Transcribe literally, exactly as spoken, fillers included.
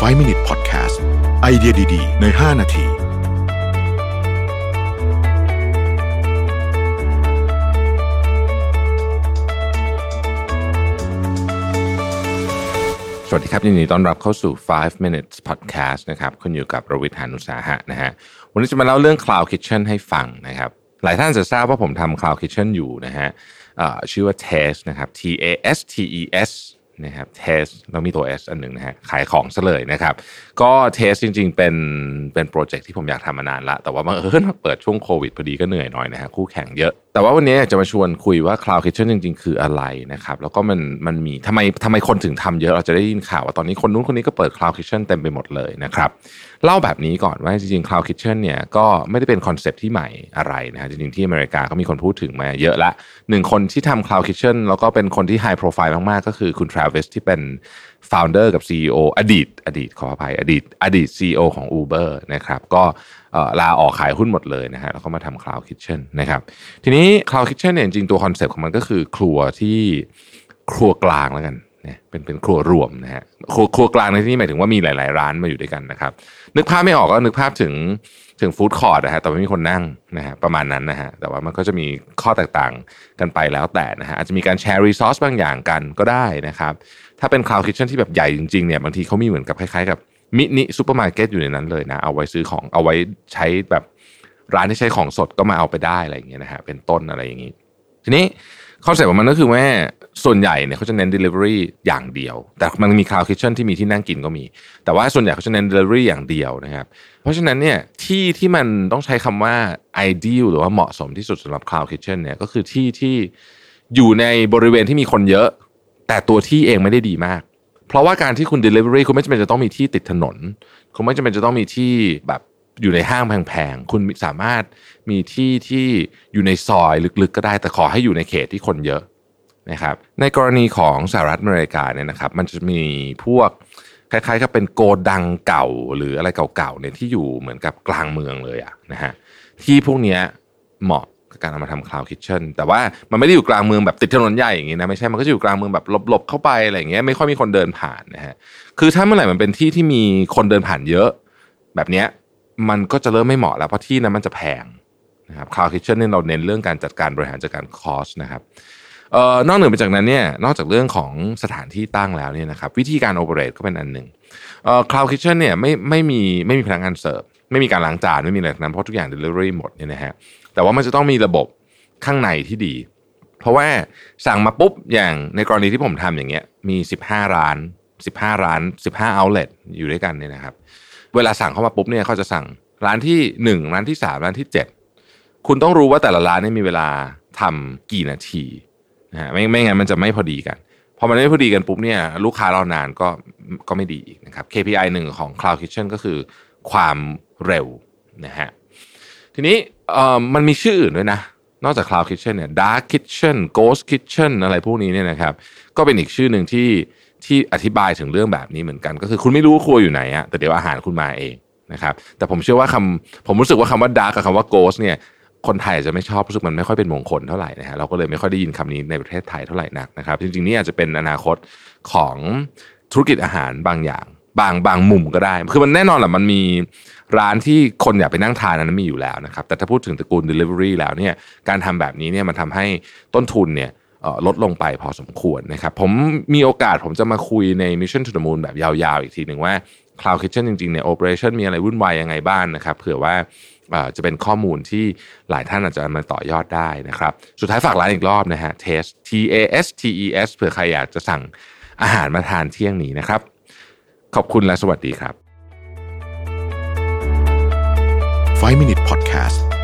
ไฟว์ มินิท Podcast ไอเดียดีๆในห้านาทีสวัสดีครับยินดีต้อนรับเข้าสู่ไฟว์ มินิท Podcast นะครับคุณอยู่กับประวิทย์หานุสาหะนะฮะวันนี้จะมาเล่าเรื่อง Cloud Kitchen ให้ฟังนะครับหลายท่านจะทราบว่าผมทำ Cloud Kitchen อยู่นะฮะชื่อว่า TASTES นะครับ ที เอ เอส ที อี เอส นะครับ TASTES เรามีตัว S อันหนึ่งนะฮะขายของซะเลยนะครับก็ TASTES จริงๆเป็นเป็นโปรเจกต์ที่ผมอยากทำมานานละแต่ว่าบังเอิญเปิดช่วงโควิดพอดีก็เหนื่อยหน่อยนะฮะคู่แข่งเยอะแต่ว่าวันนี้อยากจะมาชวนคุยว่า Cloud Kitchen จริงๆคืออะไรนะครับแล้วก็มันมันมีทำไมทำไมคนถึงทำเยอะเราจะได้ยินข่าวว่าตอนนี้คนนู้นคนนี้ก็เปิด Cloud Kitchen เต็มไปหมดเลยนะครับเล่าแบบนี้ก่อนว่าจริงๆ Cloud Kitchen เนี่ยก็ไม่ได้เป็นคอนเซ็ปต์ที่ใหม่อะไรนะฮะจริงๆที่อเมริกาก็มีคนพูดถึงมาเยอะละหนึ่งคนที่ทำ Cloud Kitchen แล้วก็เป็นคนที่ไฮโปรไฟล์มากๆก็คือคุณทราวิสที่เป็น founder กับ ซี อี โอ อดีตอดีตขออภัยอดีตอดีต ซี อี โอ ของ Uber นะครับก็ลาออกขายหุ้นหมดเลยนะฮะแล้วก็มาทำ Cloud Kitchen นะครับทีนี้ Cloud Kitchen เนี่ยจริงๆตัวคอนเซ็ปต์ของมันก็คือครัวที่ครัวกลางแล้วกันนะเป็นเป็นครัวรวมนะฮะครัวครัวกลางในที่นี้หมายถึงว่ามีหลายๆร้านมาอยู่ด้วยกันนะครับนึกภาพไม่ออกก็นึกภาพถึงถึงฟู้ดคอร์ทนะฮะแต่ไม่มีคนนั่งนะฮะประมาณนั้นนะฮะแต่ว่ามันก็จะมีข้อแตกต่างกันไปแล้วแต่นะฮะอาจจะมีการแชร์รีซอสบางอย่างกันก็ได้นะครับถ้าเป็น Cloud Kitchen ที่แบบใหญ่จริงๆเนี่ยบางทีเขามีเหมือนกับคล้ายๆกับมินิซุปเปอร์มาร์เก็ตอยู่ในนั้นเลยนะเอาไว้ซื้อของเอาไว้ใช้แบบร้านที่ใช้ของสดก็มาเอาไปได้อะไรอย่างเงี้ยนะฮะเป็นต้นอะไรอย่างงี้ทีนี้คอนเซ็ปต์ของมันก็คือว่าส่วนใหญ่เนี่ยเขาจะเน้น delivery อย่างเดียวแต่มันมี Cloud Kitchen ที่มีที่นั่งกินก็มีแต่ว่าส่วนใหญ่เขาจะเน้น delivery อย่างเดียวนะครับเพราะฉะนั้นเนี่ยที่ที่มันต้องใช้คำว่า ideal หรือว่าเหมาะสมที่สุดสำหรับ Cloud Kitchen เนี่ยก็คือที่ที่อยู่ในบริเวณที่มีคนเยอะแต่ตัวที่เองไม่ได้ดีมากเพราะว่าการที่คุณ delivery คุณไม่จำเป็นจะต้องมีที่ติดถนนคุณไม่จำเป็นจะต้องมีที่แบบอยู่ในห้างแพงๆคุณสามารถมีที่ที่อยู่ในซอยลึกๆก็ได้แต่ขอให้อยู่ในเขตที่คนเยอะนะครับในกรณีของสหรัฐอเมริกาเนี่ยนะครับมันจะมีพวกคล้ายๆกับเป็นโกดังเก่าหรืออะไรเก่าๆเนี่ยที่อยู่เหมือนกับกลางเมืองเลยอะนะฮะที่พวกเนี้ยเหมาะกับการเอามาทำ Cloud Kitchen แต่ว่ามันไม่ได้อยู่กลางเมืองแบบติดถนนใหญ่อย่างงี้นะไม่ใช่มันก็จะอยู่กลางเมืองแบบหลบๆเข้าไปอะไรอย่างเงี้ยไม่ค่อยมีคนเดินผ่านนะฮะคือถ้าเมื่อไหร่มันเป็นที่ที่มีคนเดินผ่านเยอะแบบเนี้ยมันก็จะเริ่มไม่เหมาะแล้วเพราะที่นั้นมันจะแพงนะครับ Cloud Kitchen เนี่ยเราเน้นเรื่องการจัดการบริหารจัดการคอสนะครับเอ่อนอกเหนือไปจากนั้นเนี่ยนอกจากเรื่องของสถานที่ตั้งแล้วเนี่ยนะครับวิธีการโอเปเรตก็เป็นอันหนึ่งเอ่อ Cloud Kitchen เนี่ยไม่ไม่มีไม่มีพนักงานเสิร์ฟไม่มีการล้างจานไม่มีอะไรทั้งนั้นเพราะทุกอย่าง delivery หมดเนี่ยนะฮะแต่ว่ามันจะต้องมีระบบข้างในที่ดีเพราะว่าสั่งมาปุ๊บอย่างในกรณีที่ผมทำอย่างเงี้ยมีสิบห้าร้านสิบห้าร้านสิบห้า outlet อยู่ด้วยกันเนี่ยนะครับเวลาสั่งเข้ามาปุ๊บเนี่ยเขาจะสั่งร้านที่หนึ่งร้านที่สามร้านที่เจ็ดคุณต้องรู้ว่าแต่ละร้านเนี่ยมีเวลาทำกี่นาทีนะฮะไม่ไม่งั้นมันจะไม่พอดีกันพอมันไม่พอดีกันปุ๊บเนี่ยลูกค้ารอนานก็ก็ไม่ดีนะครับ เค พี ไอ หนึ่งของ Cloud Kitchen ก็คือความเร็วนะฮะทีนี้เอ่อมันมีชื่ออื่นด้วยนะนอกจาก Cloud Kitchen เนี่ย Dark Kitchen Ghost Kitchen อะไรพวกนี้เนี่ยนะครับก็เป็นอีกชื่อนึงที่ที่อธิบายถึงเรื่องแบบนี้เหมือนกันก็คือคุณไม่รู้ครัวอยู่ไหนอะแต่เดี๋ยวอาหารคุณมาเองนะครับแต่ผมเชื่อว่าคำผมรู้สึกว่าคำว่า Dark กับคำว่า Ghost เนี่ยคนไทยอาจจะไม่ชอบรู้สึกมันไม่ค่อยเป็นมงคลเท่าไหร่นะฮะเราก็เลยไม่ค่อยได้ยินคำนี้ในประเทศไทยเท่าไหร่นักนะครับจริงๆนี่อาจจะเป็นอนาคตของธุรกิจอาหารบางอย่างบางบางมุมก็ได้คือมันแน่นอนแหละมันมีร้านที่คนอยากไปนั่งทานนั้นมีอยู่แล้วนะครับแต่ถ้าพูดถึงตระกูล delivery แล้วเนี่ยการทำแบบนี้เนี่ยมันทำให้ต้นทุนเนี่ยลดลงไปพอสมควรนะครับผมมีโอกาสผมจะมาคุยใน Mission to the Moon แบบยาวๆอีกทีหนึ่งว่า Cloud Kitchen จริงๆเนี่ย Operation มีอะไรวุ่นวายยังไงบ้าง น, นะครับเผื่อว่าจะเป็นข้อมูลที่หลายท่านอาจจะมาต่อยอดได้นะครับสุดท้ายฝากร้านอีกรอบนะฮะ Taste ที เอ เอส ที อี เอส เผื่อใครอยากจะสั่งอาหารมาทานเที่ยงนี้นะครับขอบคุณและสวัสดีครับไฟว์ Minute Podcast